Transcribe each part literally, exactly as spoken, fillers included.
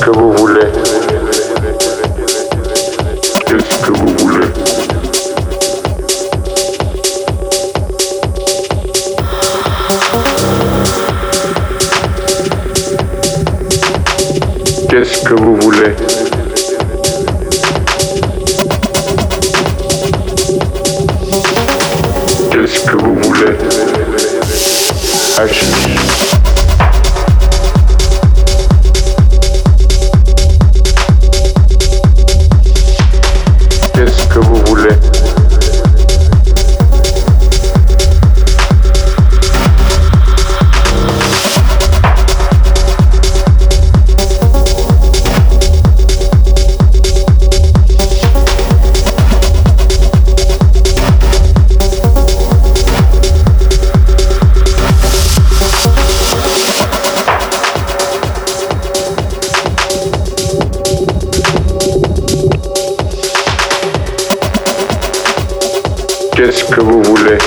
que vous voulez. Qu'est-ce que vous voulez? Qu'est-ce que vous voulez? Qu'est-ce que vous voulez? H. Qu'est-ce que vous voulez?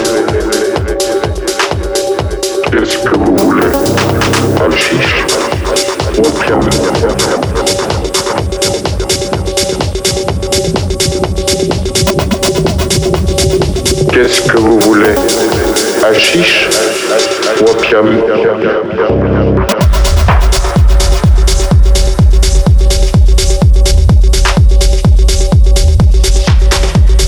Qu'est-ce que vous voulez? Alchiche, opium. Qu'est-ce que vous voulez? Alchiche, opium. Qu'est-ce que vous voulez? Qu'est-ce que vous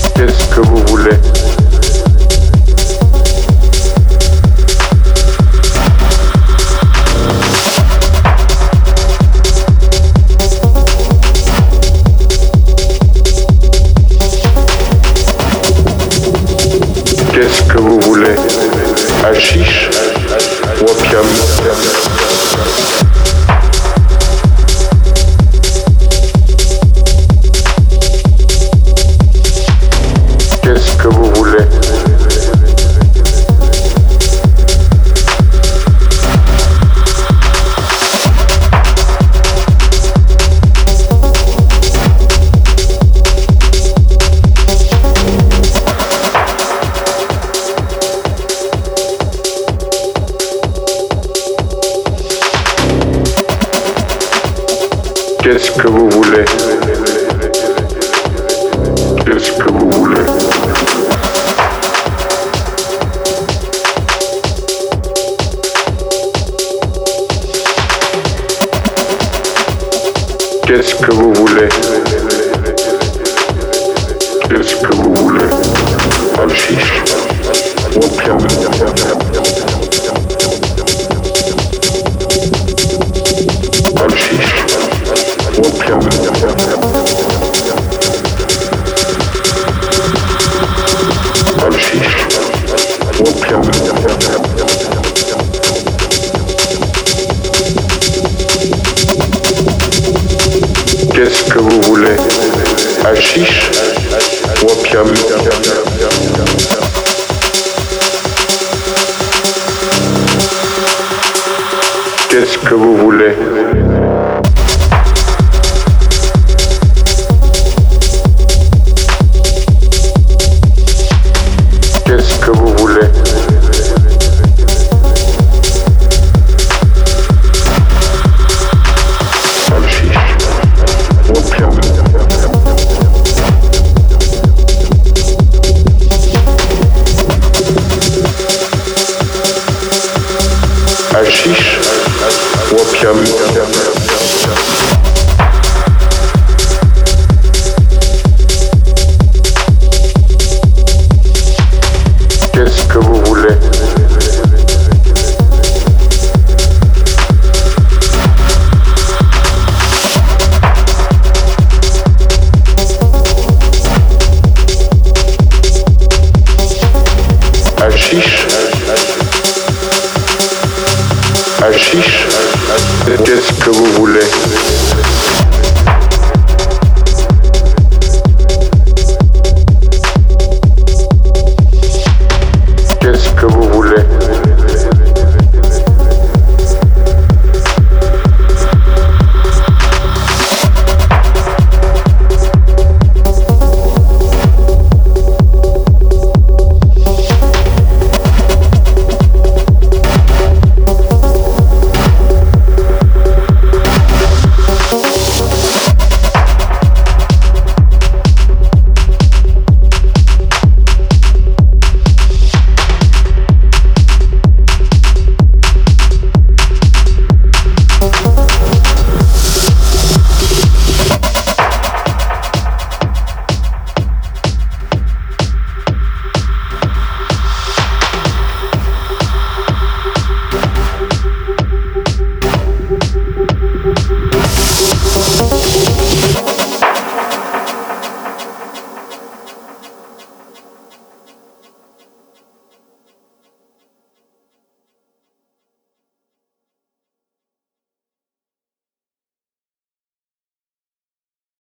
voulez? Hashish, opium. Qu'est-ce que vous voulez? Qu'est-ce que vous voulez? Qu'est-ce que vous voulez? Qu'est-ce que vous voulez? Qu'est-ce que vous voulez? Alchiche, opium. Alchiche. Alchiche, opium. Qu'est-ce que vous voulez? Hashish, opium. Qu'est-ce que vous voulez? Qu'est-ce que vous voulez? Alchiche, opium. Hashish, opium. Qu'est-ce que vous voulez? Hashish, Hashish, qu'est-ce que vous voulez?